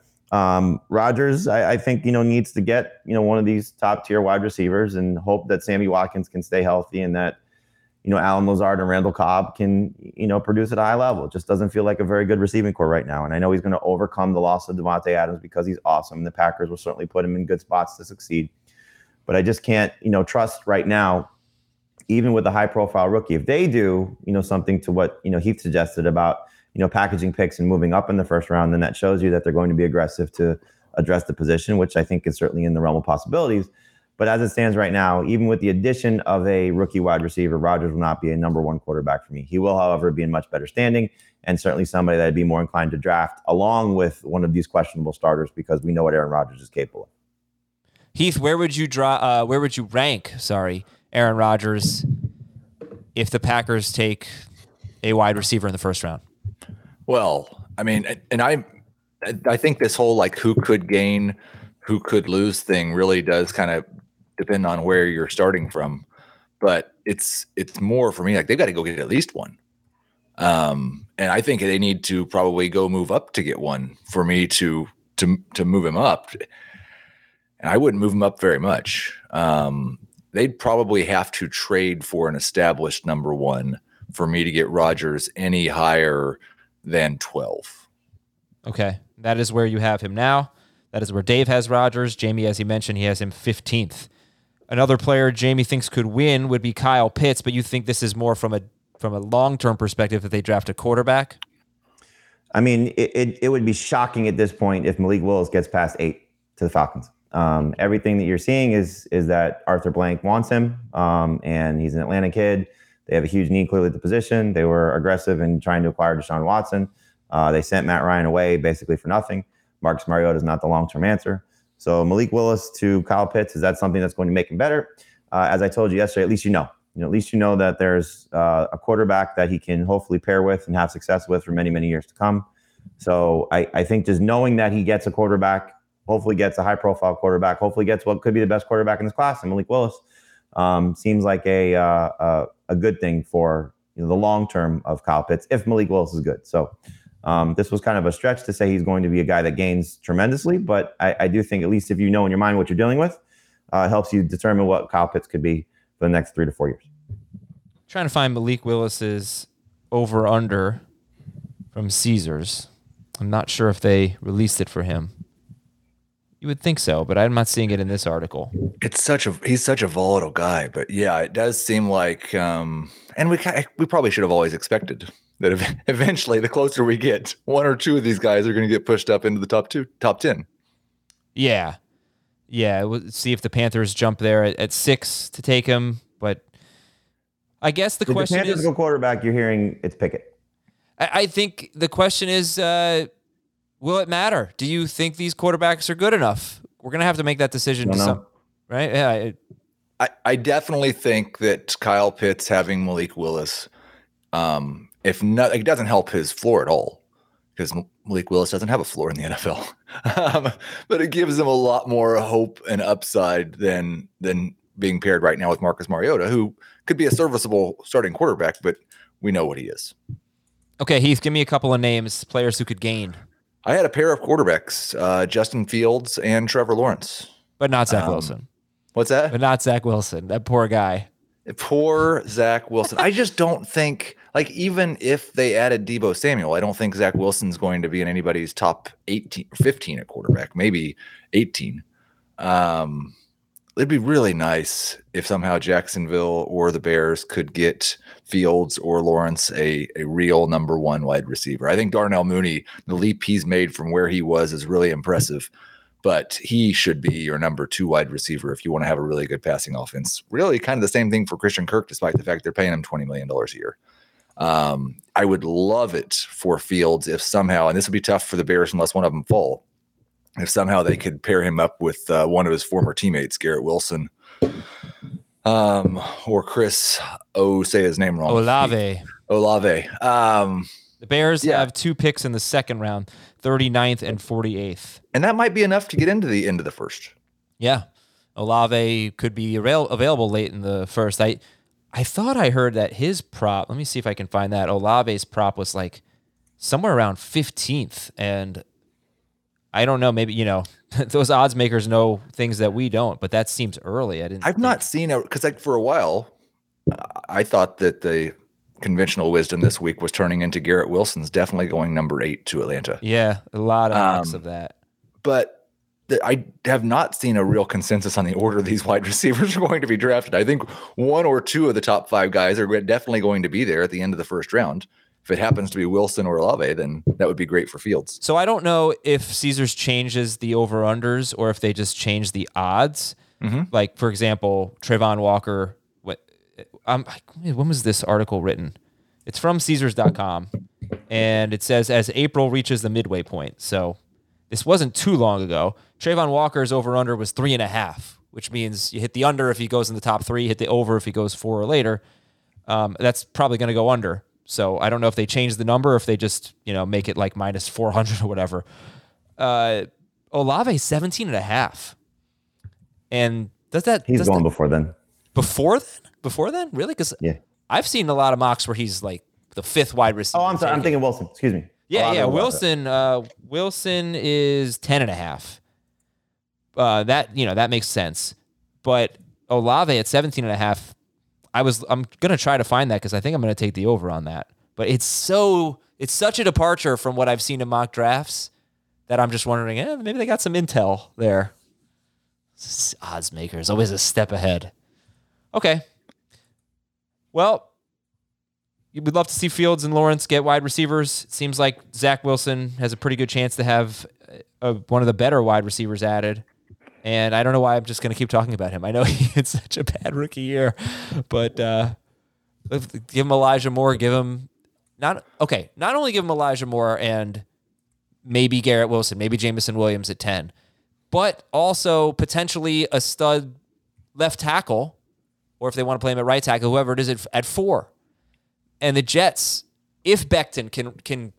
Rodgers, I think, needs to get one of these top tier wide receivers and hope that Sammy Watkins can stay healthy and that Alan Lazard and Randall Cobb can, produce at a high level. It just doesn't feel like a very good receiving core right now. And I know he's going to overcome the loss of Devontae Adams because he's awesome. The Packers will certainly put him in good spots to succeed. But I just can't, trust right now, even with a high-profile rookie. If they do, something to what, Heath suggested about, packaging picks and moving up in the first round, then that shows you that they're going to be aggressive to address the position, which I think is certainly in the realm of possibilities. But as it stands right now, even with the addition of a rookie wide receiver, Rodgers will not be a number one quarterback for me. He will, however, be in much better standing and certainly somebody that I'd be more inclined to draft along with one of these questionable starters, because we know what Aaron Rodgers is capable of. Heath, where would you rank, Aaron Rodgers if the Packers take a wide receiver in the first round? Well, I mean, and I think this whole who could gain, who could lose thing really does kind of depend on where you're starting from, but it's more for me they've got to go get at least one, and I think they need to probably go move up to get one for me to move him up. and I wouldn't move him up very much. They'd probably have to trade for an established number one for me to get Rodgers any higher than 12. Okay. That is where you have him now. That is where Dave has Rodgers. Jamie, as he mentioned, he has him 15th. Another player Jamie thinks could win would be Kyle Pitts, but you think this is more from a long-term perspective that they draft a quarterback? I mean, it would be shocking at this point if Malik Willis gets past 8 to the Falcons. Everything that you're seeing is that Arthur Blank wants him, and he's an Atlanta kid. They have a huge need clearly at the position. They were aggressive in trying to acquire Deshaun Watson. They sent Matt Ryan away basically for nothing. Marcus Mariota is not the long-term answer. So Malik Willis to Kyle Pitts, is that something that's going to make him better? As I told you yesterday, at least you know that there's a quarterback that he can hopefully pair with and have success with for many, many years to come. So I think just knowing that he gets a quarterback, hopefully gets a high-profile quarterback, hopefully gets what could be the best quarterback in this class, and Malik Willis, seems like a good thing for the long term of Kyle Pitts if Malik Willis is good. So this was kind of a stretch to say he's going to be a guy that gains tremendously, but I do think at least if you know in your mind what you're dealing with, it helps you determine what Kyle Pitts could be for the next 3 to 4 years. Trying to find Malik Willis's over-under from Caesars. I'm not sure if they released it for him. You would think so, but I'm not seeing it in this article. He's such a volatile guy, but yeah, it does seem like, and we probably should have always expected that eventually the closer we get, one or two of these guys are going to get pushed up into the top 10. Yeah. Yeah. We'll see if the Panthers jump there at 6 to take him. But I guess the question is, go quarterback, you're hearing it's Pickett. I think the question is, will it matter? Do you think these quarterbacks are good enough? We're going to have to make that decision. Right? Yeah. I definitely think that Kyle Pitts having Malik Willis, it doesn't help his floor at all, because Malik Willis doesn't have a floor in the NFL, but it gives him a lot more hope and upside than being paired right now with Marcus Mariota, who could be a serviceable starting quarterback, but we know what he is. Okay, Heath, give me a couple of names, players who could gain. I had a pair of quarterbacks, Justin Fields and Trevor Lawrence. But not Zach Wilson. What's that? But not Zach Wilson. That poor guy. Poor Zach Wilson. I just don't think, like, even if they added Deebo Samuel, I don't think Zach Wilson's going to be in anybody's top 18 or 15 at quarterback, maybe 18. It'd be really nice if somehow Jacksonville or the Bears could get Fields or Lawrence a real number one wide receiver. I think Darnell Mooney, the leap he's made from where he was is really impressive, but he should be your number 2 wide receiver if you want to have a really good passing offense. Really kind of the same thing for Christian Kirk, despite the fact they're paying him $20 million a year. I would love it for Fields if somehow, and this would be tough for the Bears unless one of them fall, if somehow they could pair him up with one of his former teammates, Garrett Wilson, or Chris, say his name wrong. Olave. The Bears have 2 picks in the second round, 39th and 48th. And that might be enough to get into the end of the first. Yeah. Olave could be available late in the first. I thought I heard that his prop, let me see if I can find that. Olave's prop was like somewhere around 15th. And I don't know, maybe, those odds makers know things that we don't, but that seems early. I've not seen it, because for a while, I thought that the conventional wisdom this week was turning into Garrett Wilson's definitely going number 8 to Atlanta. Yeah, a lot of mix of that. But I have not seen a real consensus on the order these wide receivers are going to be drafted. I think one or two of the top 5 guys are definitely going to be there at the end of the first round. If it happens to be Wilson or Olave, then that would be great for Fields. So I don't know if Caesars changes the over-unders or if they just change the odds. Mm-hmm. Like, for example, Trayvon Walker. When was this article written? It's from Caesars.com, and it says, as April reaches the midway point. So this wasn't too long ago. Trayvon Walker's over-under was 3.5, which means you hit the under if he goes in the top 3, hit the over if he goes 4 or later. That's probably going to go under. So I don't know if they change the number, or if they just, make it like minus 400 or whatever. Olave 17.5. And does that... He's going before then. Before then? Before then? Really? Because I've seen a lot of mocks where he's like the 5th wide receiver. Oh, I'm sorry. I'm thinking Wilson. Excuse me. Yeah, Olave. Wilson is 10.5. that makes sense. But Olave at 17.5, I'm gonna try to find that because I think I'm gonna take the over on that. But it's such a departure from what I've seen in mock drafts that I'm just wondering, maybe they got some intel there. Odds makers always a step ahead. Okay. Well, we'd love to see Fields and Lawrence get wide receivers. It seems like Zach Wilson has a pretty good chance to have one of the better wide receivers added. And I don't know why I'm just going to keep talking about him. I know he had such a bad rookie year, but give him Elijah Moore. Not only give him Elijah Moore and maybe Garrett Wilson, maybe Jameson Williams at 10, but also potentially a stud left tackle, or if they want to play him at right tackle, whoever it is at 4. And the Jets, if Becton can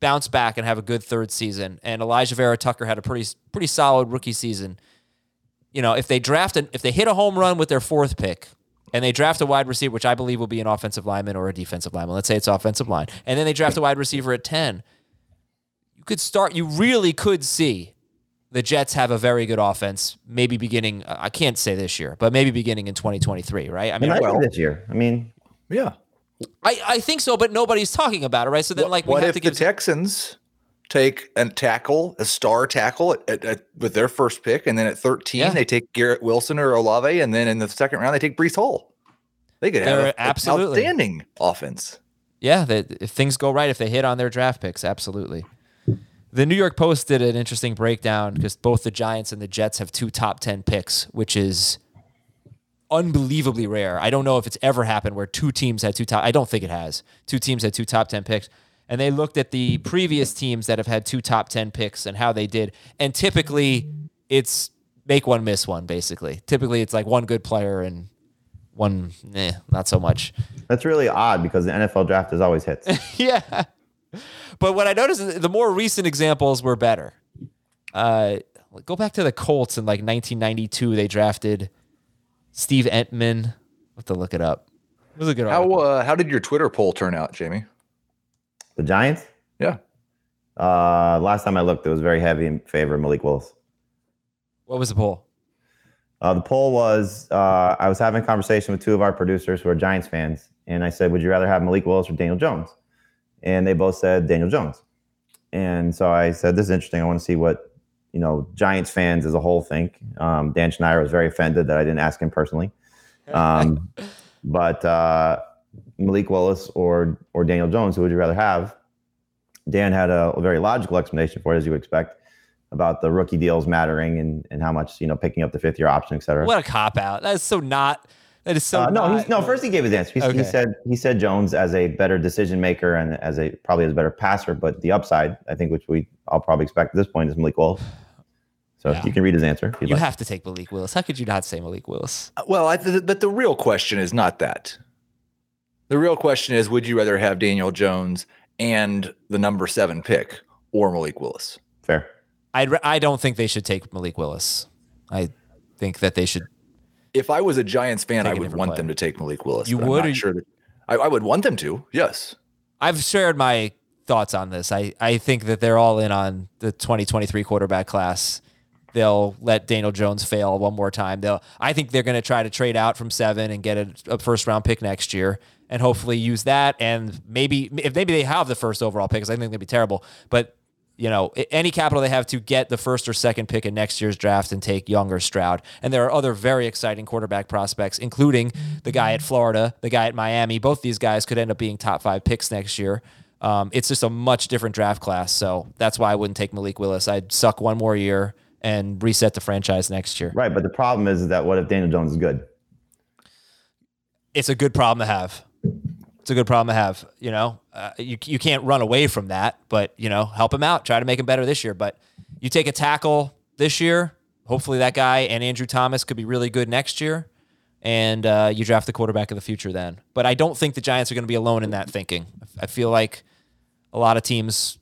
bounce back and have a good third season, and Elijah Vera Tucker had a pretty solid rookie season, if they hit a home run with their 4th pick, and they draft a wide receiver, which I believe will be an offensive lineman or a defensive lineman. Let's say it's offensive line. And then they draft a wide receiver at 10. You really could see the Jets have a very good offense, maybe beginning, I can't say this year, but maybe beginning in 2023, right? I mean, this year. I mean, yeah. I think so, but nobody's talking about it, right? So then, the Texans take a star tackle with their first pick, and then at 13 they take Garrett Wilson or Olave, and then in the second round they take Breece Hall. They could have an outstanding offense. Yeah, if things go right, if they hit on their draft picks, absolutely. The New York Post did an interesting breakdown because both the Giants and the Jets have 2 top 10 picks, which is unbelievably rare. I don't know if it's ever happened where two teams had 2 top. I don't think it has. 2 teams had 2 top 10 picks. And they looked at the previous teams that have had 2 top 10 picks and how they did. And typically it's make one, miss one, basically. Typically it's like one good player and one, not so much. That's really odd because the NFL draft is always hits. Yeah. But what I noticed is the more recent examples were better. Go back to the Colts in 1992. They drafted Steve Entman. I'll have to look it up. It was a good article. How did your Twitter poll turn out, Jamie? The Giants? Yeah. Last time I looked, it was very heavy in favor of Malik Willis. What was the poll? The poll was, I was having a conversation with 2 of our producers who are Giants fans, and I said, would you rather have Malik Willis or Daniel Jones? And they both said Daniel Jones. And so I said, this is interesting. I want to see what Giants fans as a whole think. Dan Schneier was very offended that I didn't ask him personally. But Malik Willis or Daniel Jones, who would you rather have? Dan had a very logical explanation for it, as you expect, about the rookie deals mattering and how much, picking up the 5th-year option, et cetera. What a cop-out. That is so not – that is so first he gave his answer. He said Jones as a better decision-maker and as a better passer, but the upside, I think, which we all probably expect at this point, is Malik Willis. So you can read his answer. You have to take Malik Willis. How could you not say Malik Willis? Well, but the real question is not that. The real question is, would you rather have Daniel Jones and the number 7 pick or Malik Willis? Fair. I don't think they should take Malik Willis. I think that they should. If I was a Giants fan, I would want them to take Malik Willis. You would? I would want them to, yes. I've shared my thoughts on this. I think that they're all in on the 2023 quarterback class. They'll let Daniel Jones fail one more time. I think they're going to try to trade out from 7 and get a first-round pick next year and hopefully use that. And maybe they have the first overall pick, because I think they'd be terrible. But, any capital they have to get the first or second pick in next year's draft and take Young or Stroud. And there are other very exciting quarterback prospects, including the guy at Florida, the guy at Miami. Both these guys could end up being top 5 picks next year. It's just a much different draft class. So that's why I wouldn't take Malik Willis. I'd suck one more year and reset the franchise next year. Right, but the problem is that what if Daniel Jones is good? It's a good problem to have. It's a good problem to have. You can't run away from that, but, help him out. Try to make him better this year. But you take a tackle this year, hopefully that guy and Andrew Thomas could be really good next year, and you draft the quarterback of the future then. But I don't think the Giants are going to be alone in that thinking. I feel like a lot of teams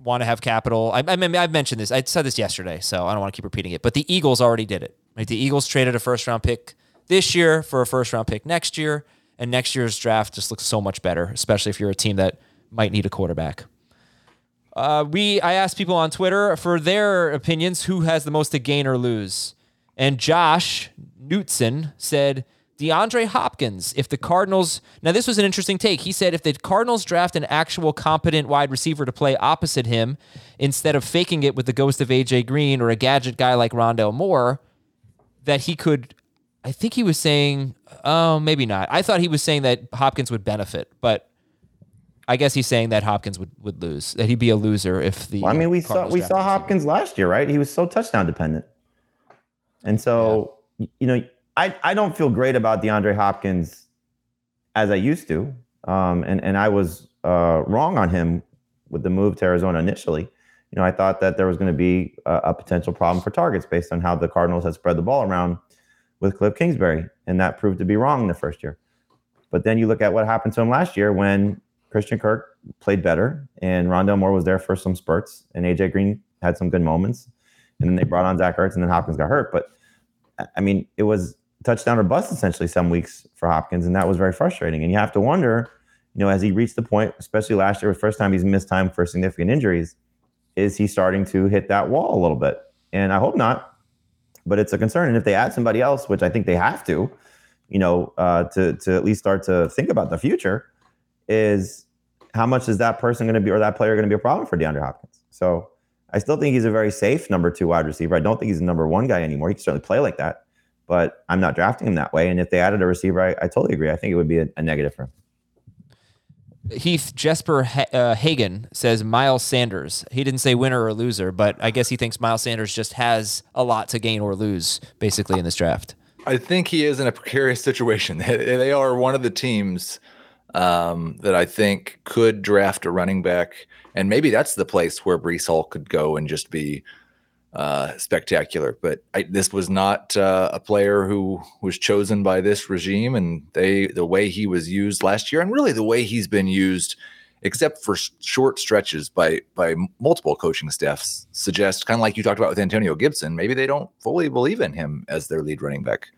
want to have capital. I've mentioned this. I said this yesterday, so I don't want to keep repeating it. But the Eagles already did it. Right? The Eagles traded a first-round pick this year for a first-round pick next year, and next year's draft just looks so much better, especially if you're a team that might need a quarterback. I asked people on Twitter for their opinions, who has the most to gain or lose. And Josh Knutson said, DeAndre Hopkins, if the Cardinals... Now, this was an interesting take. He said, if the Cardinals draft an actual competent wide receiver to play opposite him, instead of faking it with the ghost of A.J. Green or a gadget guy like Rondell Moore, that he could... I think he was saying... Oh, maybe not. I thought he was saying that Hopkins would benefit, but I guess he's saying that Hopkins would lose, that he'd be a loser if the... Well, I mean, we saw Hopkins last year, right? He was so touchdown dependent. And so, you know... I don't feel great about DeAndre Hopkins as I used to, and I was wrong on him with the move to Arizona initially. You know, I thought that there was going to be a potential problem for targets based on how the Cardinals had spread the ball around with Cliff Kingsbury, and that proved to be wrong the first year. But then you look at what happened to him last year when Christian Kirk played better, and Rondell Moore was there for some spurts, and A.J. Green had some good moments, and then they brought on Zach Ertz, and then Hopkins got hurt. But, I mean, it was... touchdown or bust essentially some weeks for Hopkins, and that was very frustrating. And you have to wonder, you know, as he reached the point, especially last year, the first time he's missed time for significant injuries, is he starting to hit that wall a little bit? And I hope not, but it's a concern. And if they add somebody else, which I think they have to, you know, to at least start to think about the future, is how much is that person going to be or that player going to be a problem for DeAndre Hopkins? So I still think he's a very safe number 2 wide receiver. I don't think he's a number 1 guy anymore. He can certainly play like that. But I'm not drafting him that way. And if they added a receiver, I totally agree. I think it would be a negative for him. Heath Jesper Hagen says Miles Sanders. He didn't say winner or loser, but I guess he thinks Miles Sanders just has a lot to gain or lose, basically, in this draft. I think he is in a precarious situation. They are one of the teams that I think could draft a running back. And maybe that's the place where Breece Hall could go and just be spectacular, but this was not a player who was chosen by this regime, and the way he was used last year, and really the way he's been used, except for short stretches by multiple coaching staffs, suggest, kind of like you talked about with Antonio Gibson, maybe they don't fully believe in him as their lead running back.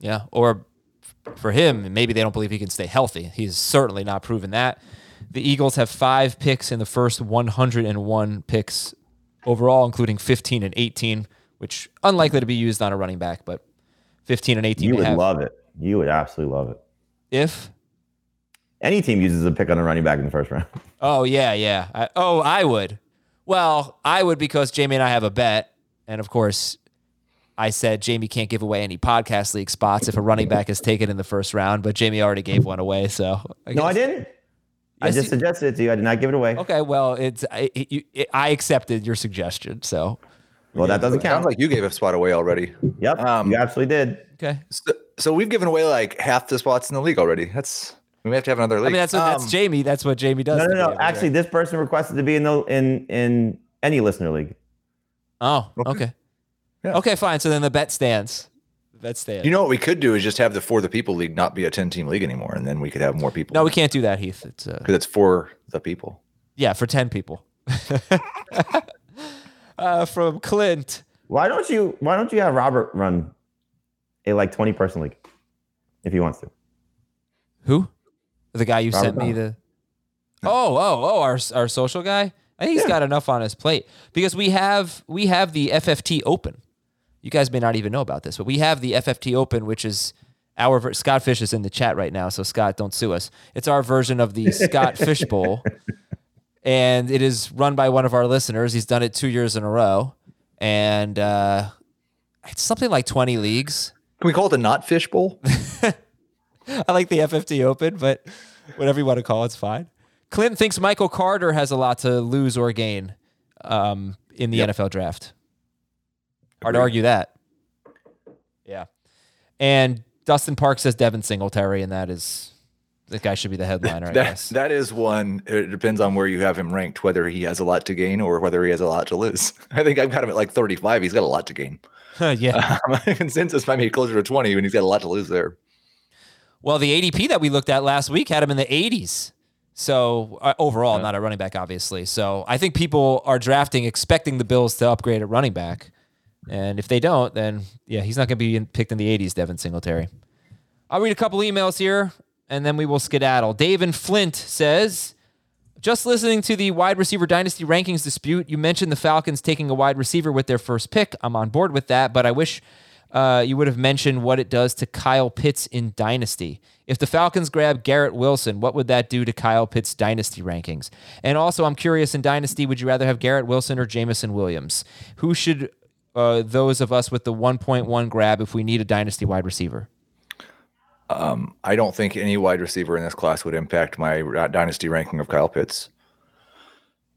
Yeah, or for him, maybe they don't believe he can stay healthy. He's certainly not proven that. The Eagles have 5 picks in the first 101 picks overall, including 15 and 18, which unlikely to be used on a running back, but 15 and 18. You would love it. You would absolutely love it. If any team uses a pick on a running back in the first round. Oh, yeah. I would. Well, I would, because Jamie and I have a bet. And of course, I said Jamie can't give away any podcast league spots if a running back is taken in the first round, but Jamie already gave one away. So No, I didn't. Yes, I just suggested it to you. I did not give it away. Okay, well, I accepted your suggestion. So, well, that doesn't count. Sounds like you gave a spot away already. Yep, you absolutely did. Okay, so we've given away like half the spots in the league already. We may have to have another league. I mean, that's Jamie. That's what Jamie does. No. Actually, this person requested to be in in any listener league. Oh, okay. Yeah. Okay, fine. So then the bet stands. You know what we could do is just have the For the People League not be a 10-team league anymore, and then we could have more people. No, we can't do that, Heath. It's because it's for the people. Yeah, for 10 people. From Clint. Why don't you have Robert run a 20-person league if he wants to? Who? The guy you Robert sent me the. Oh! Our social guy. I think he's got enough on his plate, because we have the FFT Open. You guys may not even know about this, but we have the FFT Open, which is our... Scott Fish is in the chat right now, so Scott, don't sue us. It's our version of the Scott Fish Bowl, and it is run by one of our listeners. He's done it 2 years in a row, and it's something like 20 leagues. Can we call it the Not Fish Bowl? I like the FFT Open, but whatever you want to call it, it's fine. Clinton thinks Michael Carter has a lot to lose or gain in the NFL draft. Hard to argue that. Yeah. And Dustin Park says Devin Singletary, and that guy should be the headliner, I guess. That is one. It depends on where you have him ranked, whether he has a lot to gain or whether he has a lot to lose. I think I've got him at 35. He's got a lot to gain. Yeah. My consensus might be closer to 20 when he's got a lot to lose there. Well, the ADP that we looked at last week had him in the 80s. So overall, not a running back, obviously. So I think people are drafting expecting the Bills to upgrade at running back. And if they don't, then, yeah, he's not going to be picked in the 80s, Devin Singletary. I'll read a couple emails here, and then we will skedaddle. Dave in Flint says, Just listening to the wide receiver dynasty rankings dispute, you mentioned the Falcons taking a wide receiver with their first pick. I'm on board with that, but I wish you would have mentioned what it does to Kyle Pitts in dynasty. If the Falcons grab Garrett Wilson, what would that do to Kyle Pitts' dynasty rankings? And also, I'm curious, in dynasty, would you rather have Garrett Wilson or Jameson Williams? Who should those of us with the 1.1 grab if we need a dynasty wide receiver? I don't think any wide receiver in this class would impact my dynasty ranking of Kyle Pitts.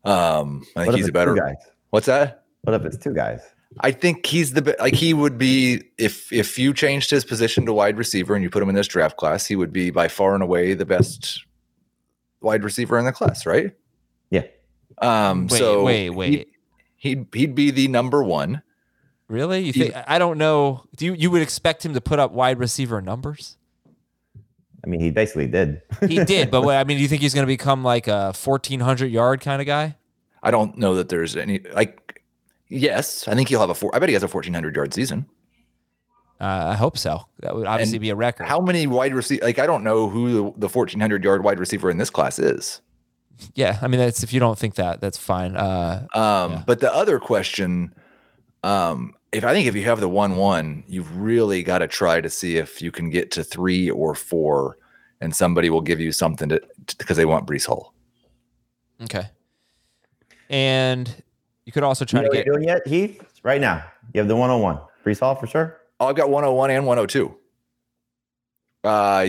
I think he's a better guy. What's that? What if it's two guys? I think he's the like he would be if you changed his position to wide receiver and you put him in this draft class, he would be by far and away the best wide receiver in the class, right? Yeah. He'd be the number one. Really? You think? I don't know. Do you would expect him to put up wide receiver numbers? I mean, he basically did. He did, but I mean, do you think he's going to become like a 1,400-yard kind of guy? I don't know that there's any like. Yes, I think he'll have I bet he has a 1,400-yard season. I hope so. That would obviously be a record. How many wide receiver? Like, I don't know who the 1,400-yard wide receiver in this class is. Yeah, I mean, that's if you don't think that, that's fine. But the other question, if you have the 1-1, you've really got to try to see if you can get to 3 or 4, and somebody will give you something because they want Breece Hall. Okay, and you could also try to get. What are you doing yet, Heath? Right now, you have the 101. Breece Hall for sure. Oh, I've got 101 and 102.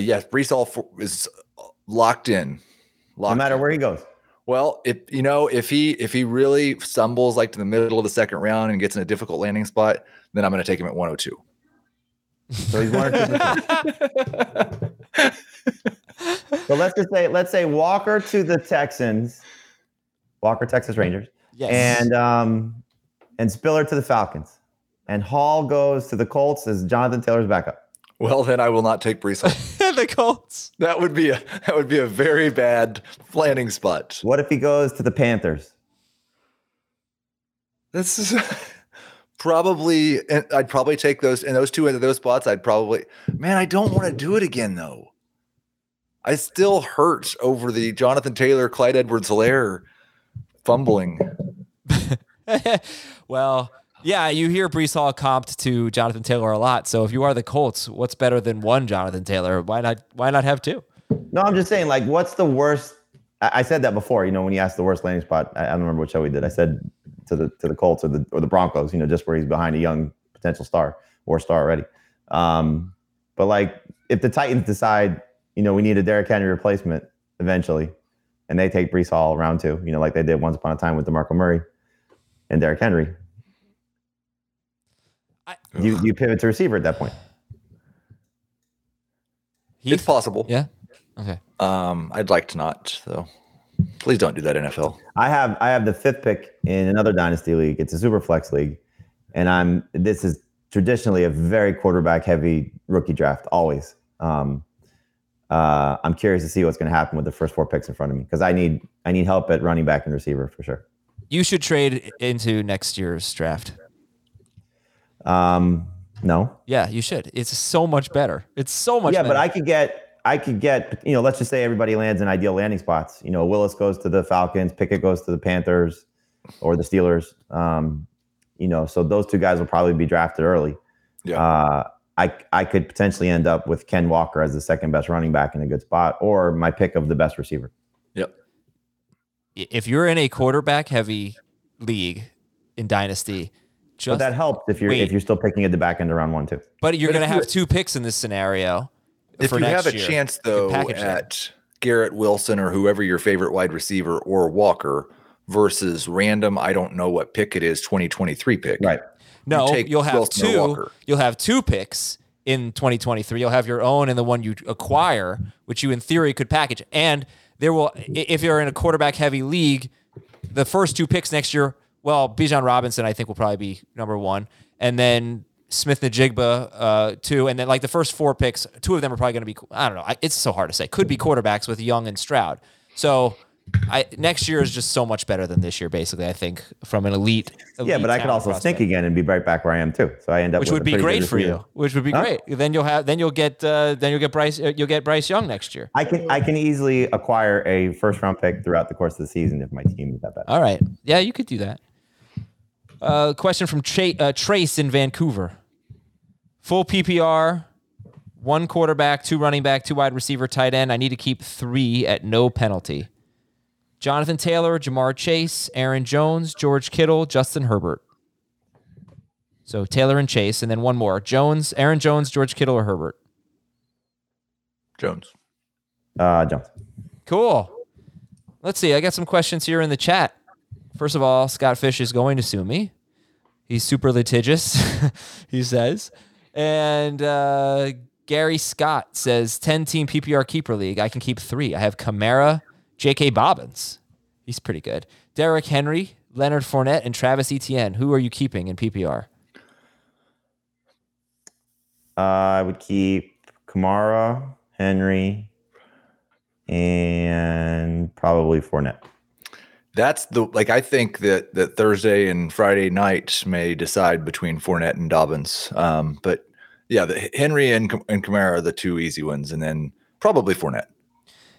Yes, Breece Hall is locked in. No matter where he goes. Well, if he really stumbles like to the middle of the second round and gets in a difficult landing spot, then I'm going to take him at 102. So he's 102. So let's say Walker to the Texans, Walker Texas Rangers, yes, and Spiller to the Falcons, and Hall goes to the Colts as Jonathan Taylor's backup. Well, then I will not take Breece Hall. The Colts. That would be a very bad landing spot. What if he goes to the Panthers? This is probably. I'd probably take those in those two into those spots. I'd probably. Man, I don't want to do it again though. I still hurt over the Jonathan Taylor, Clyde Edwards-Helaire fumbling. Well. Yeah, you hear Breece Hall comped to Jonathan Taylor a lot. So if you are the Colts, what's better than one Jonathan Taylor? Why not have two? No, I'm just saying, like, what's the worst? I said that before, when you asked the worst landing spot, I don't remember what show we did. I said to the Colts or the Broncos, just where he's behind a young potential star or star already. But like if the Titans decide, we need a Derrick Henry replacement eventually, and they take Breece Hall round 2, like they did once upon a time with DeMarco Murray and Derrick Henry. You pivot to receiver at that point. It's possible. Yeah. Okay. I'd like to not, though. Please don't do that, NFL. I have the 5th pick in another dynasty league. It's a super flex league, and this is traditionally a very quarterback heavy rookie draft always. I'm curious to see what's going to happen with the first 4 picks in front of me because I need help at running back and receiver for sure. You should trade into next year's draft. No. Yeah, you should. It's so much better. It's so much better. Yeah, but I could get, let's just say everybody lands in ideal landing spots. Willis goes to the Falcons, Pickett goes to the Panthers or the Steelers. So those two guys will probably be drafted early. Yeah. I could potentially end up with Ken Walker as the second best running back in a good spot or my pick of the best receiver. Yep. If you're in a quarterback heavy league in dynasty, but that helps if you're still picking at the back end of round 1 too. But you're going to have 2 picks in this scenario. If you have a chance though at Garrett Wilson or whoever your favorite wide receiver or Walker versus random, I don't know what pick it is, 2023 pick. Right. No, you'll have two picks in 2023. You'll have your own and the one you acquire, which you in theory could package. And there will, if you're in a quarterback heavy league, the first 2 picks next year. Well, Bijan Robinson, I think, will probably be number 1. And then Smith-Njigba, 2. And then, like, the first 4 picks, 2 of them are probably going to be, I don't know. It's so hard to say. Could be quarterbacks with Young and Stroud. So next year is just so much better than this year, basically, I think, from an elite yeah, but I could also sneak again and be right back where I am too. So I end up which would be great for you. Which would be great. Then you'll get Bryce Young next year. I can easily acquire a first round pick throughout the course of the season if my team is that bad. All right. Yeah, you could do that. Question from Trace in Vancouver. Full PPR, 1 quarterback, 2 running back, 2 wide receiver, tight end. I need to keep 3 at no penalty. Jonathan Taylor, Jamar Chase, Aaron Jones, George Kittle, Justin Herbert. So Taylor and Chase, and then one more. Jones, Aaron Jones, George Kittle, or Herbert? Jones. Jones. Cool. Let's see. I got some questions here in the chat. First of all, Scott Fish is going to sue me. He's super litigious, he says. And Gary Scott says, 10-team PPR keeper league. I can keep 3. I have Kamara, J.K. Bobbins, he's pretty good. Derrick Henry, Leonard Fournette, and Travis Etienne. Who are you keeping in PPR? I would keep Kamara, Henry, and probably Fournette. That's the I think that Thursday and Friday nights may decide between Fournette and Dobbins. But yeah, the Henry and Kamara are the two easy ones, and then probably Fournette.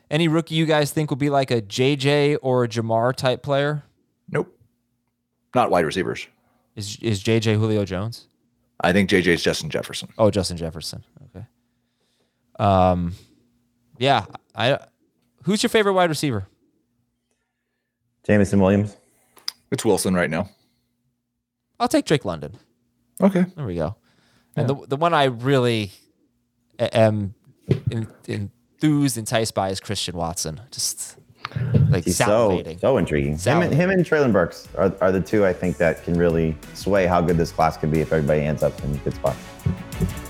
Any rookie you guys think will be like a JJ or a Jamar type player? Nope. Not wide receivers. Is JJ Julio Jones? I think JJ is Justin Jefferson. Oh, Justin Jefferson. Okay. Yeah. Who's your favorite wide receiver? Jameson Williams. It's Wilson right now. I'll take Drake London. Okay. There we go. Yeah. And the one I really am enticed by is Christian Watson. Just he's salivating. So intriguing. Salivating. Him and Traylon Burks are the two I think that can really sway how good this class could be if everybody ends up in good spots.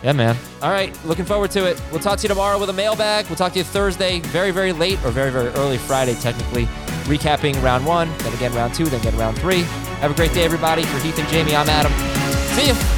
Yeah, man. All right. Looking forward to it. We'll talk to you tomorrow with a mailbag. We'll talk to you Thursday, very, very late or very, very early Friday, technically. Recapping round 1, then again round 2, then again round 3. Have a great day, everybody. For Heath and Jamie, I'm Adam. See you.